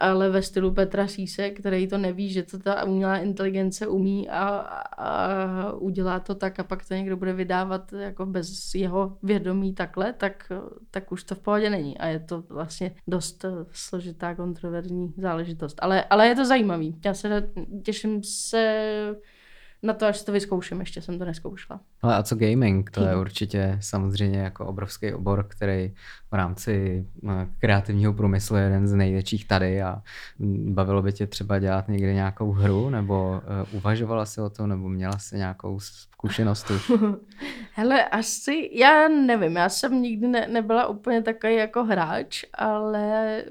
ale ve stylu Petra Síse, který to neví, že to ta umělá inteligence umí a, a udělá to tak a pak to někdo bude vydávat jako bez jeho vědomí takhle, tak, tak už to v pohodě není. A je to vlastně dost složitá, kontroverzní záležitost. Ale, ale je to zajímavý. Já se těším se... Na to, až to vyzkouším, ještě jsem to neskoušela. Ale a co gaming? To je určitě samozřejmě jako obrovský obor, který v rámci kreativního průmyslu je jeden z největších tady a bavilo by tě třeba dělat někdy nějakou hru, nebo uh, uvažovala jsi o tom, nebo měla jsi nějakou zkušenost už? Hele, asi, já nevím, já jsem nikdy ne, nebyla úplně takový jako hráč, ale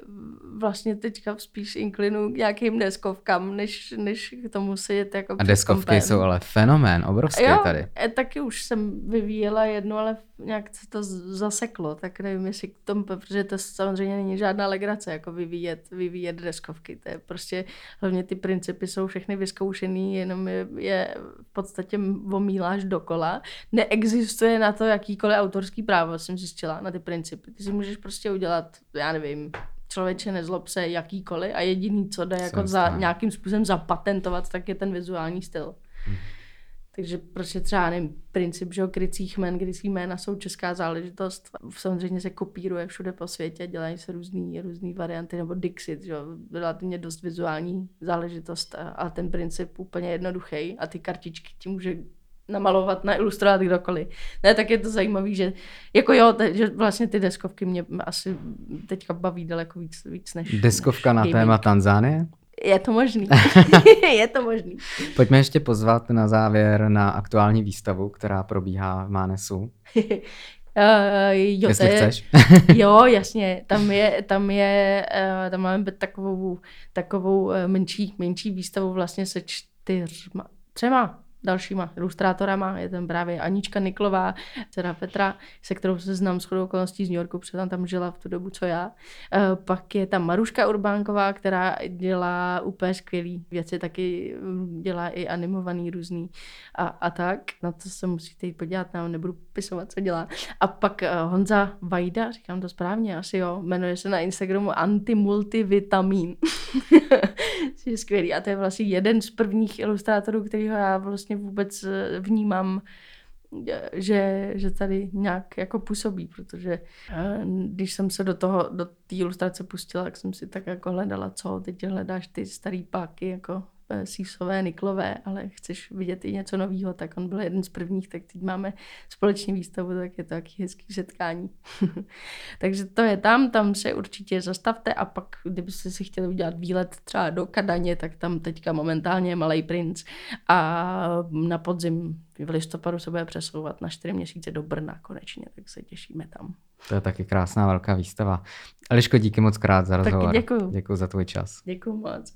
vlastně teďka spíš inklinu k nějakým deskovkám, než, než k tomu sedět jako A deskovky kompén. Jsou ale fenomén, obrovský jo, tady. Jo, taky už jsem vyvíjela jednu, ale nějak se to zaseklo, tak nevím, jestli k tomu, protože to samozřejmě není žádná legrace, jako vyvíjet, vyvíjet deskovky. To je prostě, hlavně ty principy jsou všechny vyzkoušený, jenom je, je v podstatě omíláš dokola. Neexistuje na to jakýkoliv autorský právo, jsem zjistila, na ty principy. Ty si můžeš prostě udělat, já nevím, člověče nezlob se jakýkoliv a jediný, co jde jako za nějakým způsobem zapatentovat, tak je ten vizuální styl. Hmm. Takže prostě třeba, nevím, princip, že krycích jmen, krycí jména jsou česká záležitost. Samozřejmě se kopíruje všude po světě, dělají se různý, různý varianty, nebo Dixit, že relativně dost vizuální záležitost, ale ten princip úplně jednoduchý a ty kartičky ti může namalovat, nailustrovat kdokoliv. Ne, tak je to zajímavý, že jako jo, t- že vlastně ty deskovky mě asi teďka baví daleko víc, víc než... Deskovka než na gaming. Téma Tanzánie? Je to možný. Je to možný. Pojďme ještě pozvat na závěr na aktuální výstavu, která probíhá v Mánesu. Uh, jo, Jestli je, chceš. Jo, jasně, tam je, tam je, uh, tam máme takovou, takovou uh, menší, menší výstavu vlastně se čtyřma, třema dalšíma ilustrátorama, je tam právě Anička Niklová, dcera Petra, se kterou se znám shodou okolností z New Yorku, protože tam, tam žila v tu dobu, co já. E, pak je tam Maruška Urbánková, která dělá úplně skvělý věci, taky dělá i animovaný různý a, a tak. Na to se musíte jít podívat, nám nebudu pisovat, co dělá. A pak Honza Vajda, říkám to správně, asi jo, jmenuje se na Instagramu Antimultivitamin. Je skvělý a to je vlastně jeden z prvních ilustrátorů, kterýho já vlastně vůbec vnímám, že, že tady nějak jako působí, protože když jsem se do toho, do té ilustrace pustila, tak jsem si tak jako hledala, co teď hledáš ty starý páky, jako Sísové, Niklové, ale chceš vidět i něco nového, tak on byl jeden z prvních, tak teď máme společně výstavu, tak je to taky hezký setkání. Takže to je tam, tam se určitě zastavte a pak, kdybyste si chtěli udělat výlet třeba do Kadaně, tak tam teďka momentálně je Malej princ a na podzim v listopadu se bude přesouvat na čtyři měsíce do Brna konečně, tak se těšíme tam. To je taky krásná velká výstava. Eliško, díky moc krát za rozhovor. Taky děkuju. Děkuju za tvůj čas. Děkuju moc.